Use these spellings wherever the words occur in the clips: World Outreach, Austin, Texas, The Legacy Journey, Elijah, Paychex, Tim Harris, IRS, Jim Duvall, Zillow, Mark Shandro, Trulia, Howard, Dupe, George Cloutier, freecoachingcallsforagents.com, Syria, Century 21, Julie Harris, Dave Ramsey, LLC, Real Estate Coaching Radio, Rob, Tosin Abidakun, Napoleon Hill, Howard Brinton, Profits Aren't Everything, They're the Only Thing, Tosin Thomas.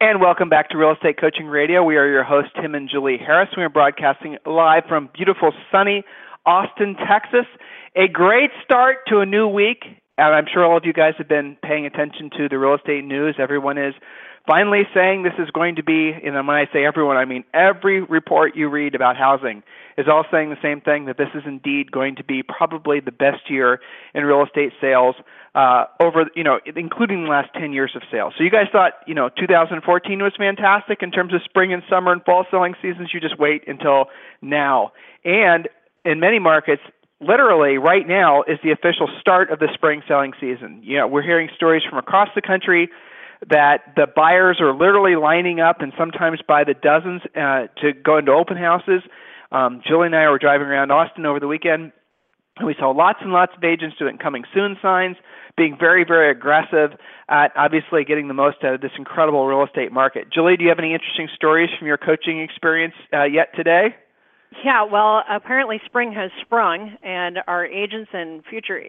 And welcome back to Real Estate Coaching Radio. We are your hosts, Tim and Julie Harris. We are broadcasting live from beautiful, sunny Austin, Texas. A great start to a new week. And I'm sure all of you guys have been paying attention to the real estate news. Everyone is finally saying this is going to be, and when I say everyone, I mean every report you read about housing is all saying the same thing, that this is indeed going to be probably the best year in real estate sales over, including the last 10 years of sales. So you guys thought, 2014 was fantastic in terms of spring and summer and fall selling seasons. You just wait until now. And in many markets, literally right now is the official start of the spring selling season. We're hearing stories from across the country that the buyers are literally lining up, and sometimes by the dozens, to go into open houses. Julie and I were driving around Austin over the weekend, and we saw lots and lots of agents doing coming soon signs, being very, very aggressive at obviously getting the most out of this incredible real estate market. Julie, do you have any interesting stories from your coaching experience yet today? Yeah, well, apparently spring has sprung, and our agents and future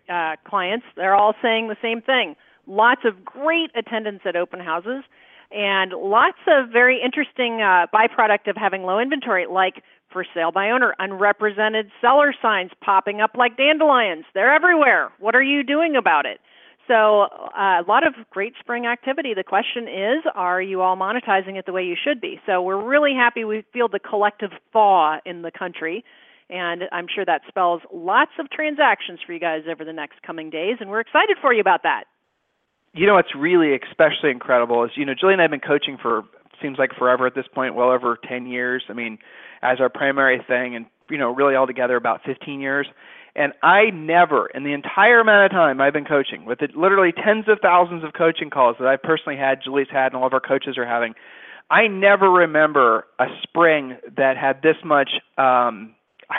clients, they're all saying the same thing. Lots of great attendance at open houses, and lots of very interesting byproduct of having low inventory, like for sale by owner, unrepresented seller signs popping up like dandelions. They're everywhere. What are you doing about it? So a lot of great spring activity. The question is, are you all monetizing it the way you should be? So we're really happy we feel the collective thaw in the country, and I'm sure that spells lots of transactions for you guys over the next coming days, and we're excited for you about that. You know, what's really especially incredible is, Julie and I have been coaching for, seems like forever at this point, well over 10 years. I mean, as our primary thing, and, really all together about 15 years. And I never, in the entire amount of time I've been coaching, with literally tens of thousands of coaching calls that I personally had, Julie's had, and all of our coaches are having, I never remember a spring that had this much, I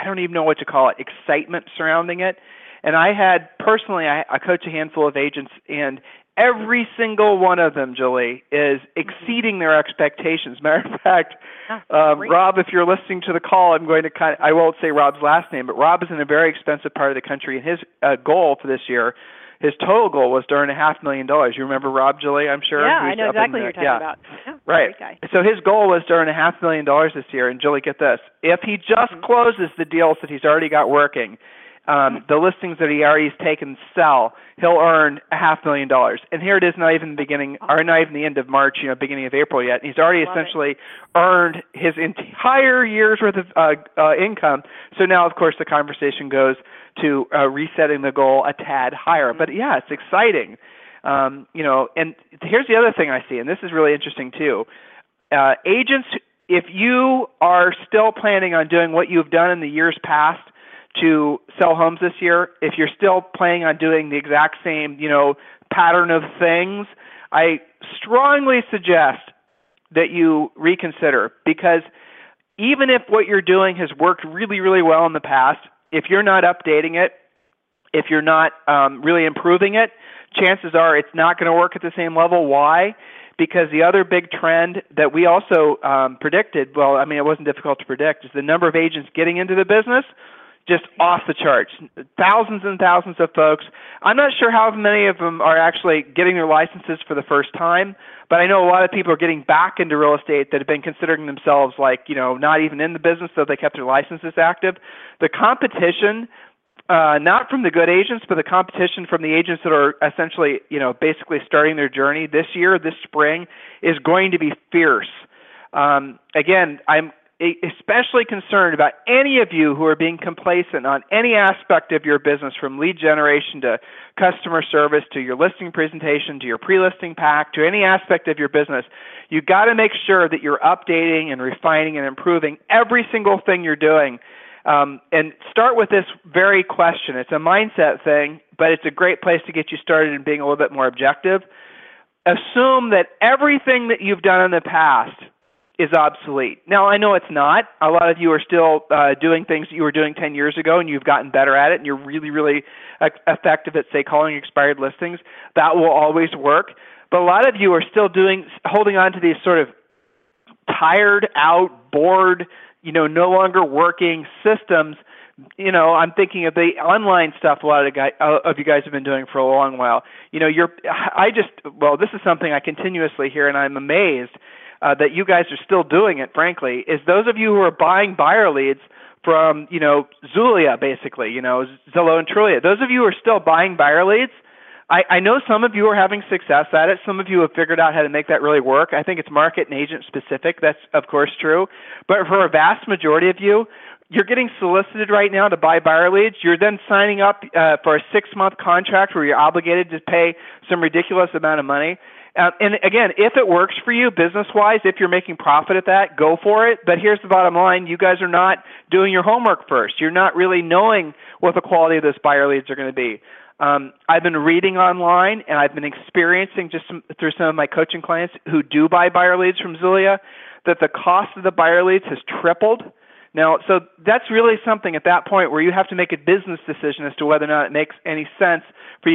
don't even know what to call it, excitement surrounding it. And I had, personally, I coach a handful of agents, and every single one of them, Julie, is exceeding their expectations. Matter of fact, Rob, if you're listening to the call, I won't say Rob's last name, but Rob is in a very expensive part of the country, and his goal for this year, his total goal was to earn $500,000. You remember Rob, Julie, I'm sure? Yeah, I know exactly who you're talking about. Yeah, right. So his goal was to earn $500,000 this year, and Julie, get this, if he just closes the deals that he's already got working, the listings that he already has taken sell, he'll earn $500,000. And here it is, not even the beginning, or not even the end of March, beginning of April yet. And he's already earned his entire year's worth of income. So now, of course, the conversation goes to resetting the goal a tad higher. But yeah, it's exciting. And here's the other thing I see, and this is really interesting too. Agents, if you are still planning on doing what you've done in the years past to sell homes this year, if you're still planning on doing the exact same, pattern of things, I strongly suggest that you reconsider, because even if what you're doing has worked really, really well in the past, if you're not updating it, if you're not really improving it, chances are it's not going to work at the same level. Why? Because the other big trend that we also predicted, it wasn't difficult to predict, is the number of agents getting into the business just off the charts. Thousands and thousands of folks. I'm not sure how many of them are actually getting their licenses for the first time, but I know a lot of people are getting back into real estate that have been considering themselves not even in the business, though they kept their licenses active. The competition, not from the good agents, but the competition from the agents that are essentially, basically starting their journey this year, this spring, is going to be fierce. Again, I'm especially concerned about any of you who are being complacent on any aspect of your business, from lead generation to customer service to your listing presentation to your pre-listing pack to any aspect of your business. You got to make sure that you're updating and refining and improving every single thing you're doing. And start with this very question. It's a mindset thing, but it's a great place to get you started in being a little bit more objective. Assume that everything that you've done in the past is obsolete. Now, I know it's not. A lot of you are still doing things that you were doing 10 years ago, and you've gotten better at it, and you're really, really effective at, say, calling expired listings. That will always work. But a lot of you are still holding on to these sort of tired out, bored, no longer working systems. I'm thinking of the online stuff a lot of you guys have been doing for a long while. This is something I continuously hear, and I'm amazed that you guys are still doing it, frankly, is those of you who are buying buyer leads from, Trulia, basically, Zillow and Trulia. Those of you who are still buying buyer leads, I know some of you are having success at it. Some of you have figured out how to make that really work. I think it's market and agent specific. That's, of course, true. But for a vast majority of you, you're getting solicited right now to buy buyer leads. You're then signing up for a 6-month contract where you're obligated to pay some ridiculous amount of money. And again, if it works for you business-wise, if you're making profit at that, go for it. But here's the bottom line. You guys are not doing your homework first. You're not really knowing what the quality of those buyer leads are going to be. I've been reading online, and I've been experiencing through some of my coaching clients who do buy buyer leads from Zulia, that the cost of the buyer leads has tripled. Now, so that's really something at that point where you have to make a business decision as to whether or not it makes any sense for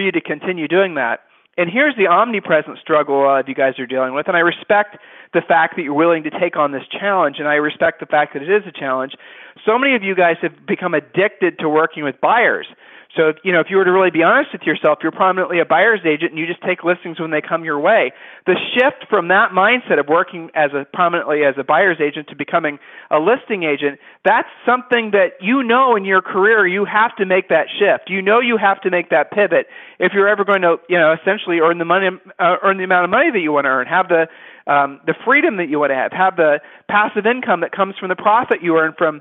you to continue doing that. And here's the omnipresent struggle a lot of you guys are dealing with, and I respect the fact that you're willing to take on this challenge, and I respect the fact that it is a challenge. So many of you guys have become addicted to working with buyers. So, if you were to really be honest with yourself, you're prominently a buyer's agent, and you just take listings when they come your way. The shift from that mindset of working prominently as a buyer's agent to becoming a listing agent, that's something that in your career you have to make that shift. You have to make that pivot if you're ever going to, essentially earn the amount of money that you want to earn, have the freedom that you want to have the passive income that comes from the profit you earn from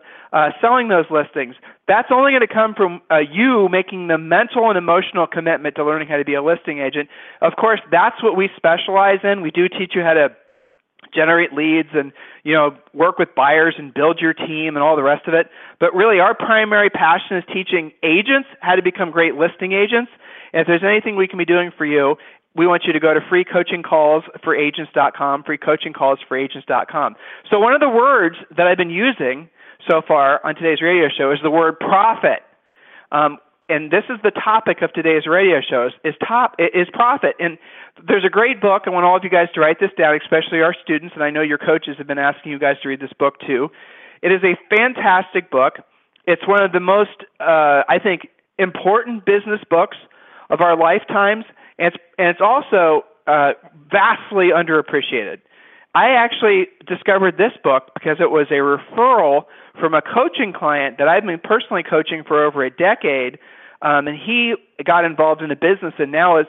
selling those listings. That's only going to come from you making the mental and emotional commitment to learning how to be a listing agent. Of course, that's what we specialize in. We do teach you how to generate leads and, work with buyers and build your team and all the rest of it. But really, our primary passion is teaching agents how to become great listing agents. And if there's anything we can be doing for you, we want you to go to freecoachingcallsforagents.com, freecoachingcallsforagents.com. So one of the words that I've been using so far on today's radio show is the word profit. And this is the topic of today's radio shows is profit. And there's a great book. I want all of you guys to write this down, especially our students. And I know your coaches have been asking you guys to read this book too. It is a fantastic book. It's one of the most, I think, important business books of our lifetimes. And it's also vastly underappreciated. I actually discovered this book because it was a referral from a coaching client that I've been personally coaching for over a decade, and he got involved in the business and now is,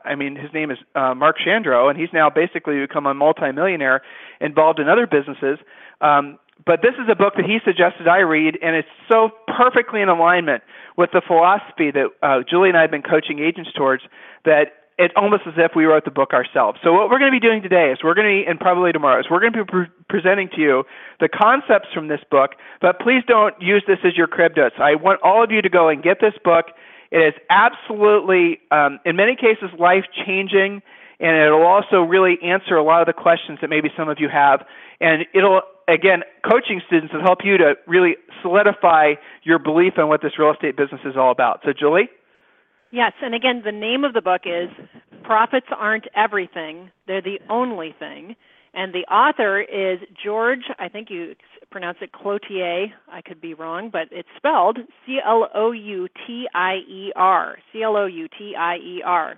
his name is Mark Shandro, and he's now basically become a multimillionaire involved in other businesses. But this is a book that he suggested I read, and it's so perfectly in alignment with the philosophy that Julie and I have been coaching agents towards that it's almost as if we wrote the book ourselves. So what we're going to be doing today is and probably tomorrow, is we're going to be presenting to you the concepts from this book, but please don't use this as your crib notes. I want all of you to go and get this book. It is absolutely, in many cases, life-changing, and it'll also really answer a lot of the questions that maybe some of you have, and it'll again, coaching students will help you to really solidify your belief in what this real estate business is all about. So, Julie? Yes, and again, the name of the book is Profits Aren't Everything, They're the Only Thing, and the author is George, I think you pronounce it Cloutier, I could be wrong, but it's spelled C-L-O-U-T-I-E-R, C-L-O-U-T-I-E-R.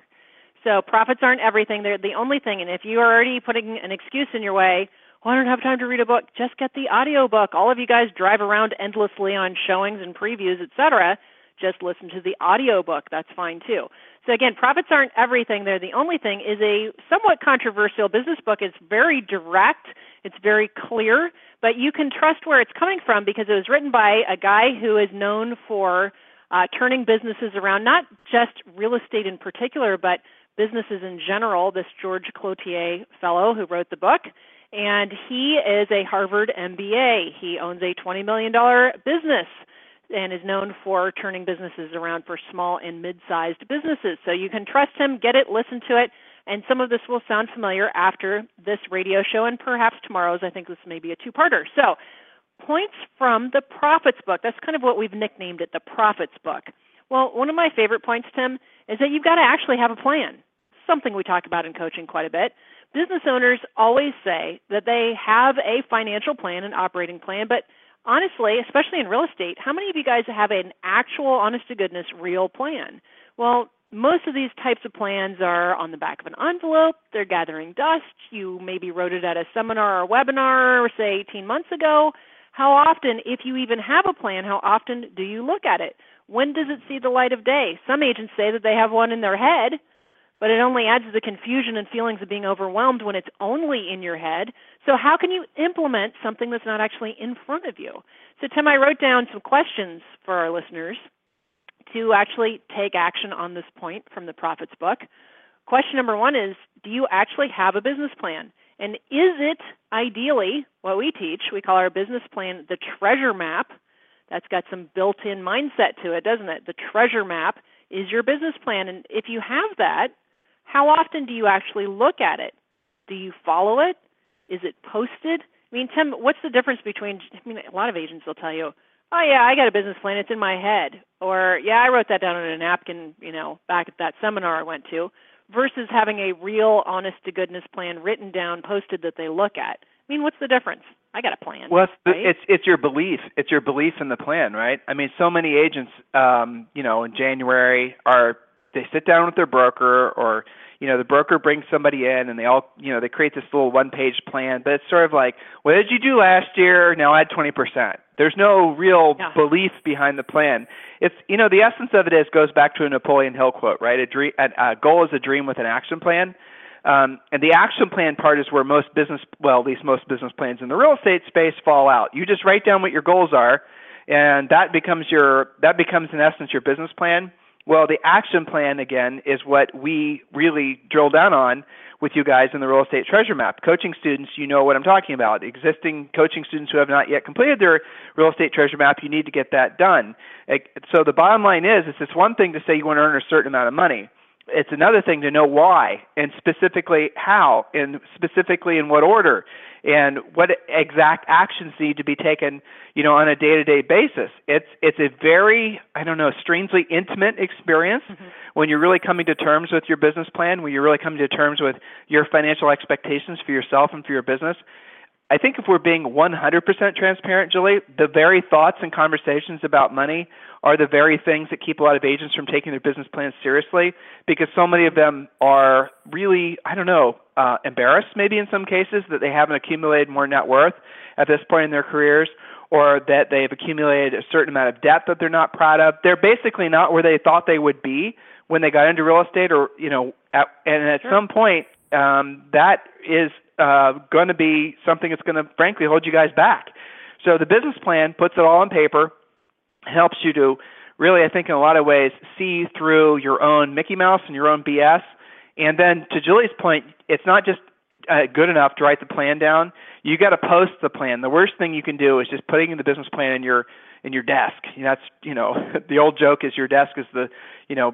So profits aren't everything, they're the only thing, and if you are already putting an excuse in your way, I don't have time to read a book, just get the audio book. All of you guys drive around endlessly on showings and previews, etc. Just listen to the audio book. That's fine, too. So, again, Profits Aren't Everything. They're the Only Thing is a somewhat controversial business book. It's very direct. It's very clear. But you can trust where it's coming from because it was written by a guy who is known for turning businesses around, not just real estate in particular, but businesses in general, this George Cloutier fellow who wrote the book. And he is a Harvard MBA. He owns a $20 million business and is known for turning businesses around for small and mid-sized businesses. So you can trust him, get it, listen to it. And some of this will sound familiar after this radio show and perhaps tomorrow's. I think this may be a two-parter. So points from the Profits book. That's kind of what we've nicknamed it, the Profits book. Well, one of my favorite points, Tim, is that you've got to actually have a plan, something we talk about in coaching quite a bit. Business owners always say that they have a financial plan, an operating plan, but honestly, especially in real estate, how many of you guys have an actual, honest-to-goodness, real plan? Well, most of these types of plans are on the back of an envelope. They're gathering dust. You maybe wrote it at a seminar or webinar, say, 18 months ago. How often, if you even have a plan, how often do you look at it? When does it see the light of day? Some agents say that they have one in their head, but it only adds to the confusion and feelings of being overwhelmed when it's only in your head. So how can you implement something that's not actually in front of you? So, Tim, I wrote down some questions for our listeners to actually take action on this point from the Profits book. Question number one is, do you actually have a business plan? And is it ideally what we teach? We call our business plan the treasure map. That's got some built-in mindset to it, doesn't it? The treasure map is your business plan. And if you have that, how often do you actually look at it? Do you follow it? Is it posted? I mean, Tim, what's the difference between, I mean, a lot of agents will tell you, oh, yeah, I got a business plan. It's in my head. Or, yeah, I wrote that down on a napkin, you know, back at that seminar I went to, versus having a real honest-to-goodness plan written down, posted that they look at. I mean, what's the difference? I got a plan. Well, it's your belief. It's your belief in the plan, right? I mean, so many agents, you know, in January they sit down with their broker, or, you know, the broker brings somebody in and they all, you know, they create this little one-page plan, but it's sort of like, what did you do last year? Now add 20%. There's no real belief behind the plan. It's, you know, the essence of it is goes back to a Napoleon Hill quote, right? A goal is a dream with an action plan. And the action plan part is where most business, well, at least most business plans in the real estate space fall out. You just write down what your goals are, and that becomes in essence your business plan. Well, the action plan, again, is what we really drill down on with you guys in the Real Estate Treasure Map. Coaching students, you know what I'm talking about. Existing coaching students who have not yet completed their Real Estate Treasure Map, you need to get that done. So the bottom line is, it's this one thing to say you want to earn a certain amount of money. It's another thing to know why, and specifically how, and specifically in what order, and what exact actions need to be taken, you know, on a day-to-day basis. It's a very, strangely intimate experience when you're really coming to terms with your business plan, when you're really coming to terms with your financial expectations for yourself and for your business. I think if we're being 100% transparent, Julie, the very thoughts and conversations about money are the very things that keep a lot of agents from taking their business plans seriously, because so many of them are really, embarrassed maybe in some cases that they haven't accumulated more net worth at this point in their careers, or that they've accumulated a certain amount of debt that they're not proud of. They're basically not where they thought they would be when they got into real estate, or, you know, at some point that is going to be something that's going to, frankly, hold you guys back. So the business plan puts it all on paper, helps you to really, I think, in a lot of ways, see through your own Mickey Mouse and your own BS. And then to Julie's point, it's not just good enough to write the plan down. You got to post the plan. The worst thing you can do is just putting the business plan in your desk. That's, the old joke is your desk is the,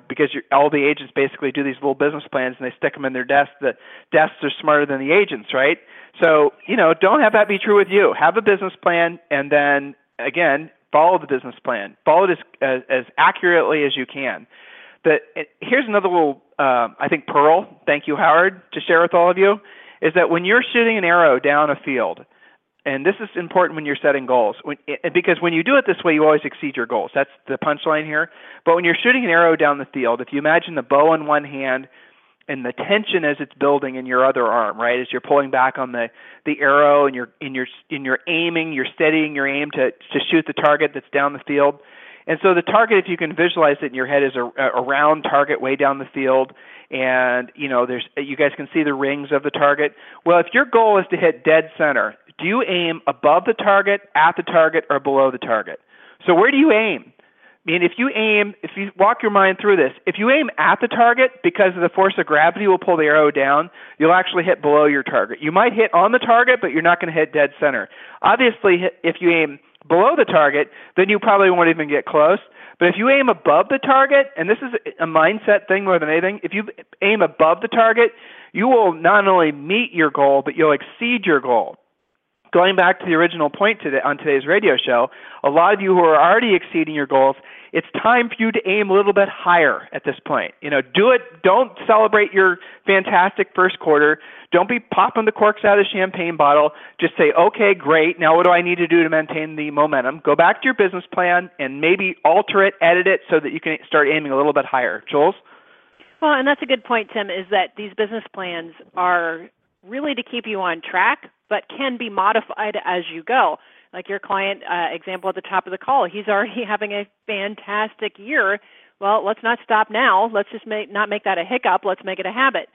because all the agents basically do these little business plans and they stick them in their desk. The desks are smarter than the agents, right? So, don't have that be true with you. Have a business plan, and then, again, follow the business plan. Follow it as accurately as you can. Here's another little, I think, pearl, thank you, Howard, to share with all of you, is that when you're shooting an arrow down a field, and this is important when you're setting goals, because when you do it this way, you always exceed your goals. That's the punchline here. But when you're shooting an arrow down the field, if you imagine the bow in one hand and the tension as it's building in your other arm, right, as you're pulling back on the arrow and you're aiming, you're steadying your aim to shoot the target that's down the field. And so the target, if you can visualize it in your head, is a round target way down the field, and you guys can see the rings of the target. Well, if your goal is to hit dead center, do you aim above the target, at the target, or below the target? So where do you aim? I mean, if you walk your mind through this, if you aim at the target, because of the force of gravity will pull the arrow down, you'll actually hit below your target. You might hit on the target, but you're not going to hit dead center. Obviously, if you aim below the target, then you probably won't even get close. But if you aim above the target, and this is a mindset thing more than anything, if you aim above the target, you will not only meet your goal, but you'll exceed your goal. Going back to the original point today, on today's radio show, a lot of you who are already exceeding your goals, it's time for you to aim a little bit higher at this point. You know, do it. Don't celebrate your fantastic first quarter. Don't be popping the corks out of the champagne bottle. Just say, okay, great. Now what do I need to do to maintain the momentum? Go back to your business plan and maybe alter it, edit it so that you can start aiming a little bit higher. Jules? Well, and that's a good point, Tim, is that these business plans are really to keep you on track, but can be modified as you go. Like your client example at the top of the call, he's already having a fantastic year. Well, let's not stop now. Let's just not make that a hiccup. Let's make it a habit.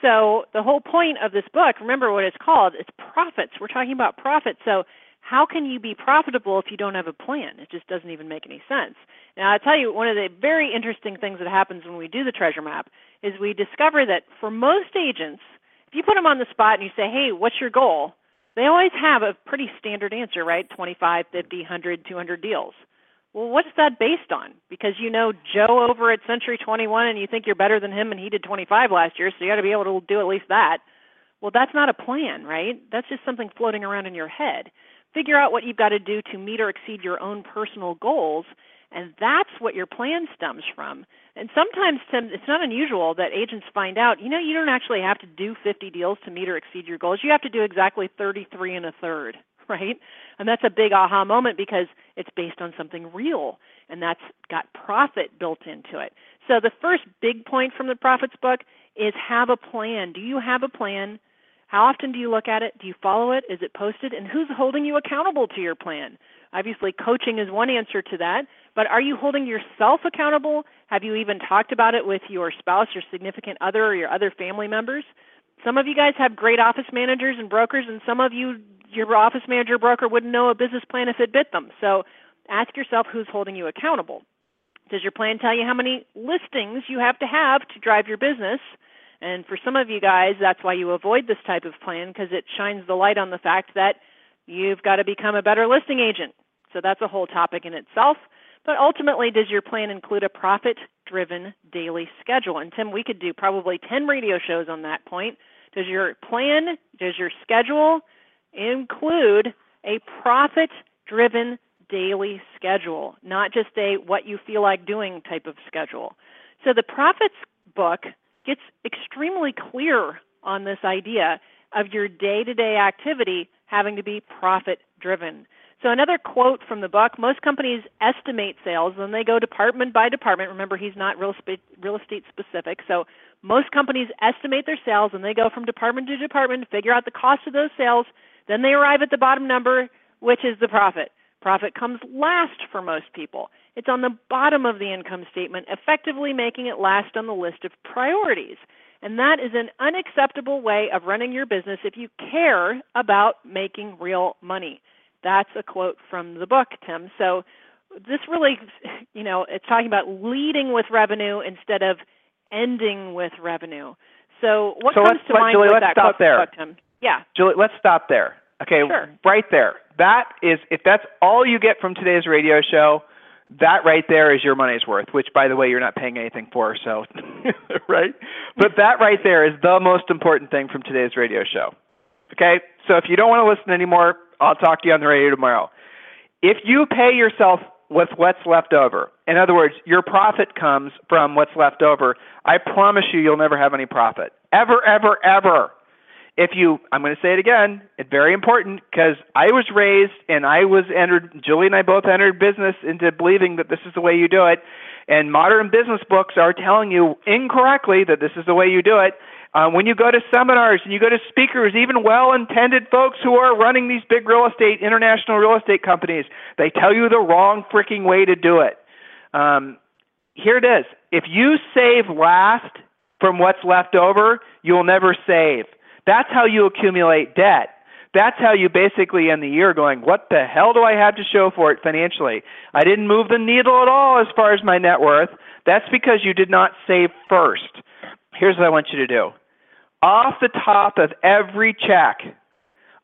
So the whole point of this book, remember what it's called, it's profits. We're talking about profits. So how can you be profitable if you don't have a plan? It just doesn't even make any sense. Now, I'll tell you, one of the very interesting things that happens when we do the treasure map is we discover that for most agents, if you put them on the spot and you say, hey, what's your goal? They always have a pretty standard answer, right? 25, 50, 100, 200 deals. Well, what's that based on? Because you know Joe over at Century 21 and you think you're better than him and he did 25 last year, so you got to be able to do at least that. Well, that's not a plan, right? That's just something floating around in your head. Figure out what you've got to do to meet or exceed your own personal goals, and that's what your plan stems from. And sometimes, Tim, it's not unusual that agents find out, you know, you don't actually have to do 50 deals to meet or exceed your goals. You have to do exactly 33 1/3, right? And that's a big aha moment because it's based on something real, and that's got profit built into it. So the first big point from the Profits book is have a plan. Do you have a plan? How often do you look at it? Do you follow it? Is it posted? And who's holding you accountable to your plan? Obviously, coaching is one answer to that, but are you holding yourself accountable? Have you even talked about it with your spouse, your significant other, or your other family members? Some of you guys have great office managers and brokers, and some of you, your office manager or broker wouldn't know a business plan if it bit them. So ask yourself who's holding you accountable. Does your plan tell you how many listings you have to drive your business? And for some of you guys, that's why you avoid this type of plan, because it shines the light on the fact that you've got to become a better listing agent. So that's a whole topic in itself. But ultimately, does your plan include a profit-driven daily schedule? And Tim, we could do probably 10 radio shows on that point. Does your plan, does your schedule include a profit-driven daily schedule, not just a what you feel like doing type of schedule? So the Profits book gets extremely clear on this idea of your day-to-day activity having to be profit-driven. So another quote from the book, most companies estimate sales, and they go department by department. Remember, he's not real estate specific. So most companies estimate their sales, and they go from department to department to figure out the cost of those sales. Then they arrive at the bottom number, which is the profit. Profit comes last for most people. It's on the bottom of the income statement, effectively making it last on the list of priorities. And that is an unacceptable way of running your business if you care about making real money. That's a quote from the book, Tim. So this really, you know, it's talking about leading with revenue instead of ending with revenue. So what comes to mind with that quote from the book, Tim? Yeah. Julie, let's stop there. Okay, sure. Right there. That is, if that's all you get from today's radio show, that right there is your money's worth, which, by the way, you're not paying anything for, so, right? But that right there is the most important thing from today's radio show, okay? So if you don't want to listen anymore, I'll talk to you on the radio tomorrow. If you pay yourself with what's left over, in other words, your profit comes from what's left over, I promise you, you'll never have any profit. Ever, ever, ever. If you, I'm going to say it again, it's very important because I was raised and I was entered, Julie and I both entered business into believing that this is the way you do it. And modern business books are telling you incorrectly that this is the way you do it. When you go to seminars and you go to speakers, even well-intended folks who are running these big real estate, international real estate companies, they tell you the wrong freaking way to do it. Here it is. If you save last from what's left over, you will never save. That's how you accumulate debt. That's how you basically end the year going, what the hell do I have to show for it financially? I didn't move the needle at all as far as my net worth. That's because you did not save first. Here's what I want you to do. Off the top of every check,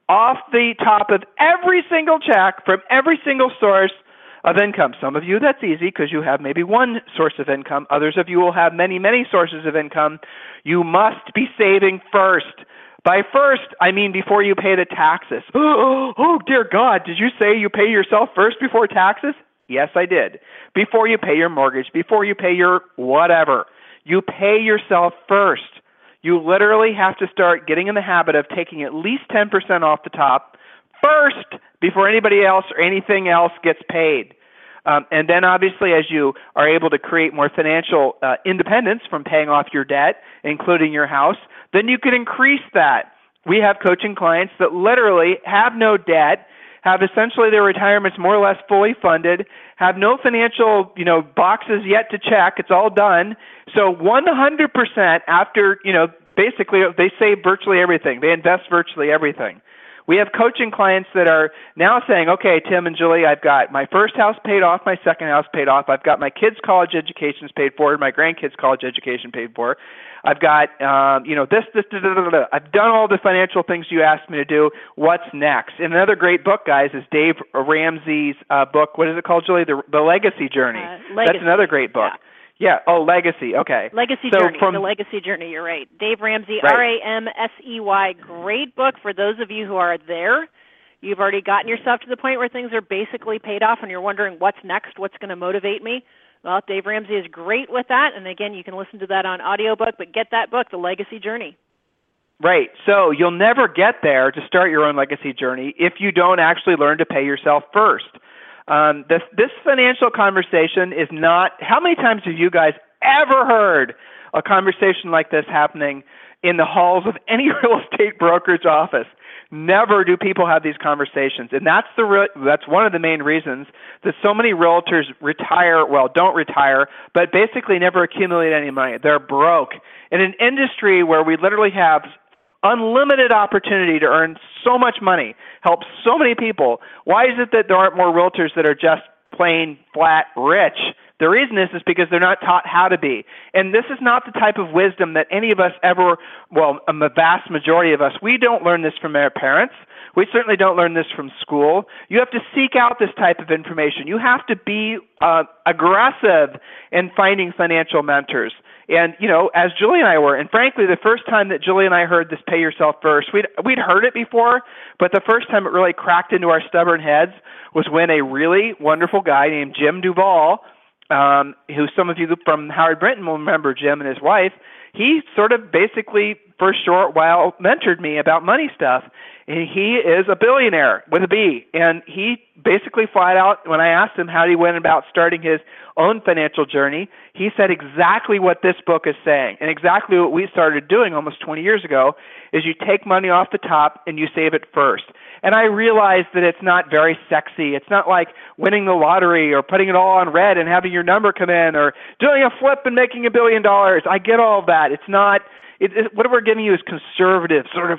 off the top of every single check from every single source of income. Some of you, that's easy because you have maybe one source of income. Others of you will have many, many sources of income. You must be saving first. By first, I mean before you pay the taxes. Oh, dear God, did you say you pay yourself first before taxes? Yes, I did. Before you pay your mortgage, before you pay your whatever, you pay yourself first. You literally have to start getting in the habit of taking at least 10% off the top first before anybody else or anything else gets paid. And then obviously as you are able to create more financial independence from paying off your debt, including your house, then you can increase that. We have coaching clients that literally have no debt, have essentially their retirements more or less fully funded, have no financial, boxes yet to check. It's all done. So 100% after, basically they save virtually everything. They invest virtually everything. We have coaching clients that are now saying, okay, Tim and Julie, I've got my first house paid off, my second house paid off, I've got my kids' college educations paid for, my grandkids' college education paid for, I've got, I've done all the financial things you asked me to do, what's next? And another great book, guys, is Dave Ramsey's book, what is it called, Julie? The Legacy Journey. Legacy. That's another great book. Yeah. Yeah. Oh, Legacy. Okay. Legacy Journey. The Legacy Journey. You're right. Dave Ramsey, right. R-A-M-S-E-Y. Great book for those of you who are there. You've already gotten yourself to the point where things are basically paid off and you're wondering what's next, what's going to motivate me. Well, Dave Ramsey is great with that. And, again, you can listen to that on audiobook, but get that book, The Legacy Journey. Right. So you'll never get there to start your own legacy journey if you don't actually learn to pay yourself first. This financial conversation is not, how many times have you guys ever heard a conversation like this happening in the halls of any real estate brokerage office? Never do people have these conversations. And that's one of the main reasons that so many realtors don't retire, but basically never accumulate any money. They're broke. In an industry where we literally have unlimited opportunity to earn so much money, help so many people. Why is it that there aren't more realtors that are just plain flat rich? The reason is because they're not taught how to be. And this is not the type of wisdom that any of us ever, the vast majority of us, we don't learn this from our parents. We certainly don't learn this from school. You have to seek out this type of information. You have to be aggressive in finding financial mentors. And, as Julie and I were, and frankly, the first time that Julie and I heard this pay yourself first, we'd heard it before, but the first time it really cracked into our stubborn heads was when a really wonderful guy named Jim Duvall, who some of you from Howard Brinton will remember Jim and his wife, he sort of basically for a short while mentored me about money stuff. And he is a billionaire with a B. And he basically flat out, when I asked him how he went about starting his own financial journey, he said exactly what this book is saying. And exactly what we started doing almost 20 years ago is you take money off the top and you save it first. And I realized that it's not very sexy. It's not like winning the lottery or putting it all on red and having your number come in or doing a flip and making $1 billion. I get all of that. It's not... what we're giving you is conservative, sort of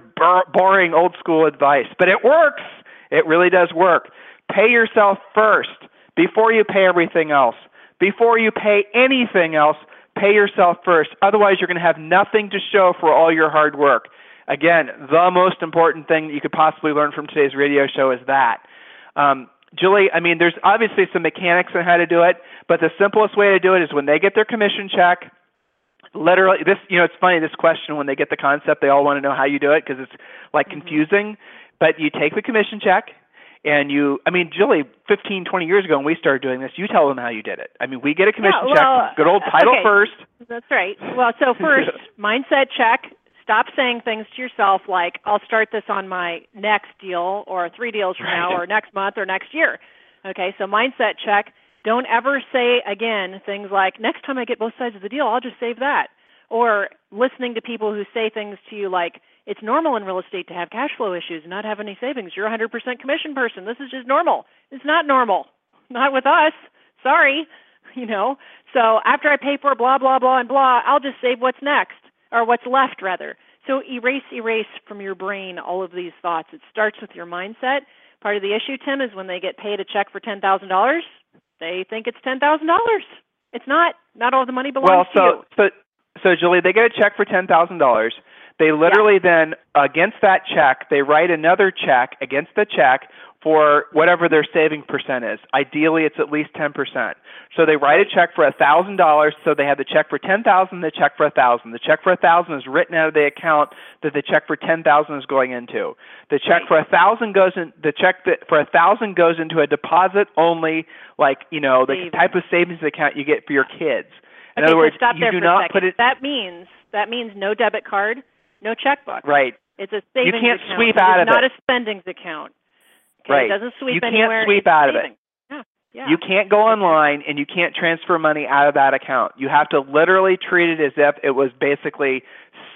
boring, old-school advice. But it works. It really does work. Pay yourself first before you pay everything else. Before you pay anything else, pay yourself first. Otherwise, you're going to have nothing to show for all your hard work. Again, the most important thing that you could possibly learn from today's radio show is that. Julie, there's obviously some mechanics on how to do it, but the simplest way to do it is when they get their commission check, literally, this, it's funny, this question, when they get the concept, they all want to know how you do it because it's like confusing. Mm-hmm. But you take the commission check and you, Julie, 15, 20 years ago when we started doing this, you tell them how you did it. We get a commission check, good old title first. That's right. Well, so first, mindset check. Stop saying things to yourself like, I'll start this on my next deal or 3 deals from now or next month or next year. Okay, so mindset check. Don't ever say, again, things like, next time I get both sides of the deal, I'll just save that. Or listening to people who say things to you like, it's normal in real estate to have cash flow issues and not have any savings. You're a 100% commission person. This is just normal. It's not normal. Not with us. Sorry. So after I pay for blah, blah, blah, and blah, I'll just save what's next, or what's left, rather. So erase from your brain all of these thoughts. It starts with your mindset. Part of the issue, Tim, is when they get paid a check for $10,000, they think it's $10,000. It's not. Not all the money belongs to you. So Julie, they get a check for $10,000. They literally then, against that check, they write another check against the check for whatever their saving percent is. Ideally, it's at least 10%. So they write a check for $1,000. So they have the check for $10,000, the check for $1,000. The check for $1,000 is written out of the account that the check for $10,000 is going into. The check for $1,000 goes in. The check for $1,000 goes into a deposit only, like, you know, the type of savings account you get for your kids. In other words, you do not put it. That means no debit card, no checkbook. Right. It's a savings account. You can't sweep out of it. It's not a spendings account. Right. It doesn't sweep anywhere. You can't sweep out of it. Yeah. Yeah. You can't go online and you can't transfer money out of that account. You have to literally treat it as if it was basically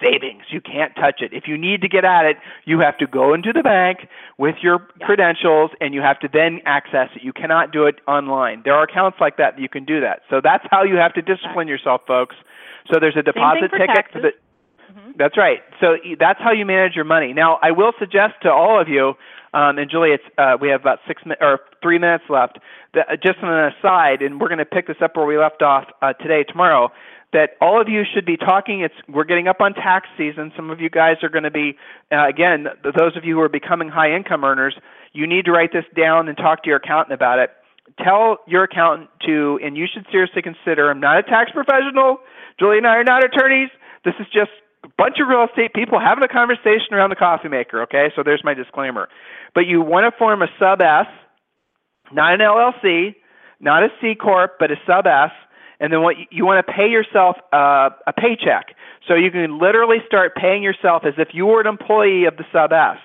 savings. You can't touch it. If you need to get at it, you have to go into the bank with your credentials and you have to then access it. You cannot do it online. There are accounts like that you can do that. So that's how you have to discipline yourself, folks. So there's a deposit ticket for the That's right. So that's how you manage your money. Now, I will suggest to all of you, and Julie, we have about 3 minutes left. Just an aside, and we're going to pick this up where we left off tomorrow. That all of you should be talking. We're getting up on tax season. Some of you guys are going to be, again, those of you who are becoming high income earners. You need to write this down and talk to your accountant about it. Tell your accountant to, and you should seriously consider. I'm not a tax professional. Julie and I are not attorneys. This is just a bunch of real estate people having a conversation around the coffee maker, okay? So there's my disclaimer. But you want to form a sub-S, not an LLC, not a C-Corp, but a sub-S, and then what you want to pay yourself a paycheck. So you can literally start paying yourself as if you were an employee of the sub-S.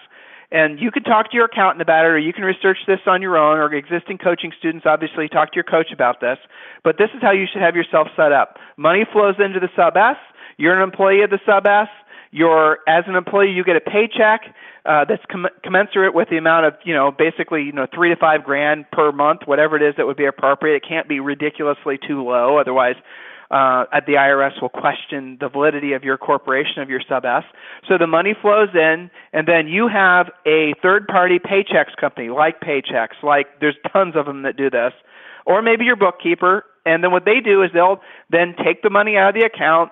And you can talk to your accountant about it, or you can research this on your own, or existing coaching students, obviously, talk to your coach about this. But this is how you should have yourself set up. Money flows into the sub-S. You're an employee of the sub-S. As an employee, you get a paycheck that's commensurate with the amount of, $3 to $5 grand per month, whatever it is that would be appropriate. It can't be ridiculously too low, otherwise the IRS will question the validity of your corporation, of your sub-S. So the money flows in, and then you have a third-party Paychex company, like Paychex, there's tons of them that do this, or maybe your bookkeeper. And then what they do is they'll then take the money out of the account.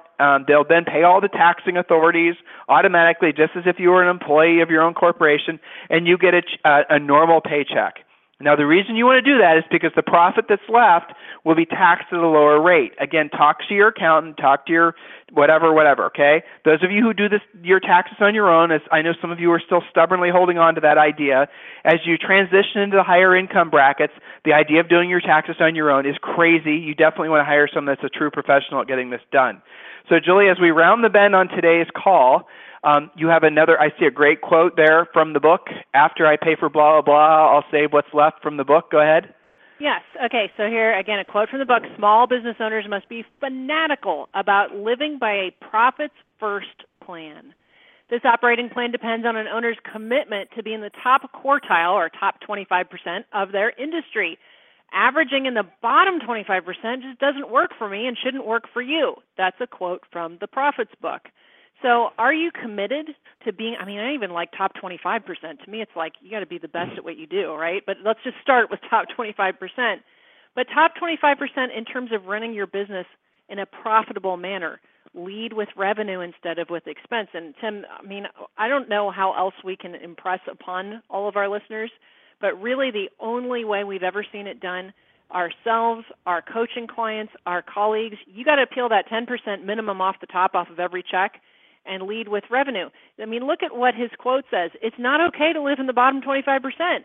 They'll then pay all the taxing authorities automatically, just as if you were an employee of your own corporation, and you get a normal paycheck. Now, the reason you want to do that is because the profit that's left will be taxed at a lower rate. Again, talk to your accountant, talk to your whatever, okay? Those of you who do your taxes on your own, as I know some of you are still stubbornly holding on to that idea, as you transition into the higher income brackets, the idea of doing your taxes on your own is crazy. You definitely want to hire someone that's a true professional at getting this done. So, Julie, as we round the bend on today's call, you have I see a great quote there from the book. After I pay for blah, blah, blah, I'll save what's left from the book. Go ahead. Yes. Okay. So here, again, a quote from the book. Small business owners must be fanatical about living by a profits-first plan. This operating plan depends on an owner's commitment to be in the top quartile or top 25% of their industry. Averaging in the bottom 25% just doesn't work for me and shouldn't work for you. That's a quote from the Profits book. So are you committed to being, I don't even like top 25%. To me, it's like you got to be the best at what you do, right? But let's just start with top 25%. But top 25% in terms of running your business in a profitable manner. Lead with revenue instead of with expense. And Tim, I don't know how else we can impress upon all of our listeners, but really the only way we've ever seen it done ourselves, our coaching clients, our colleagues, you got to peel that 10% minimum off of every check and lead with revenue. Look at what his quote says. It's not okay to live in the bottom 25%.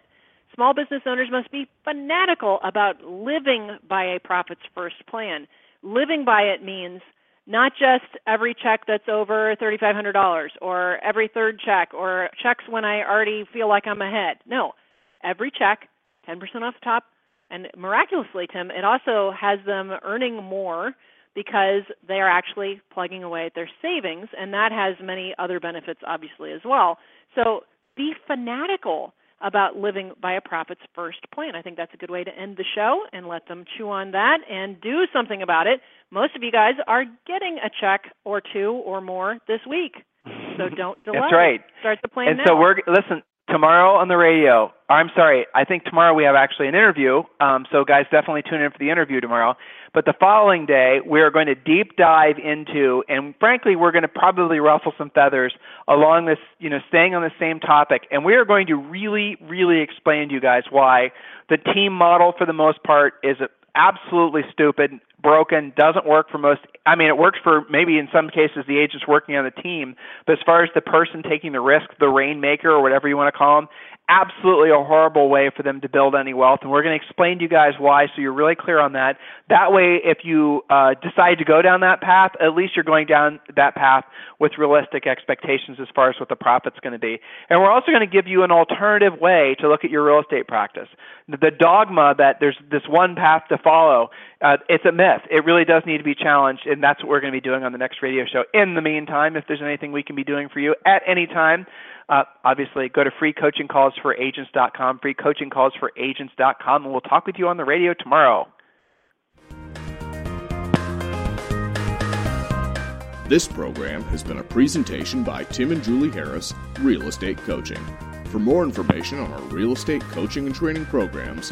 Small business owners must be fanatical about living by a profits-first plan. Living by it means not just every check that's over $3,500 or every third check or checks when I already feel like I'm ahead. No, every check, 10% off the top. And miraculously, Tim, it also has them earning more because they are actually plugging away at their savings, and that has many other benefits, obviously, as well. So be fanatical about living by a profits-first plan. I think that's a good way to end the show and let them chew on that and do something about it. Most of you guys are getting a check or two or more this week, so don't delay. That's right. Start the plan now. And so listen, Tomorrow on the radio, I'm sorry, I think tomorrow we have actually an interview, so guys, definitely tune in for the interview tomorrow. But the following day, we're going to deep dive into, and frankly, we're going to probably ruffle some feathers along this, staying on the same topic. And we are going to really, really explain to you guys why the team model, for the most part, is absolutely stupid, broken, doesn't work for most. I mean, it works for maybe in some cases the agents working on the team, but as far as the person taking the risk, the rainmaker or whatever you want to call them, absolutely a horrible way for them to build any wealth. And we're going to explain to you guys why, so you're really clear on that. That way, if you decide to go down that path, at least you're going down that path with realistic expectations as far as what the profit's going to be. And we're also going to give you an alternative way to look at your real estate practice. The dogma that there's this one path to follow, it's a myth. It really does need to be challenged, and that's what we're going to be doing on the next radio show. In the meantime, if there's anything we can be doing for you at any time, obviously go to freecoachingcallsforagents.com, freecoachingcallsforagents.com, and we'll talk with you on the radio tomorrow. This program has been a presentation by Tim and Julie Harris, Real Estate Coaching. For more information on our real estate coaching and training programs,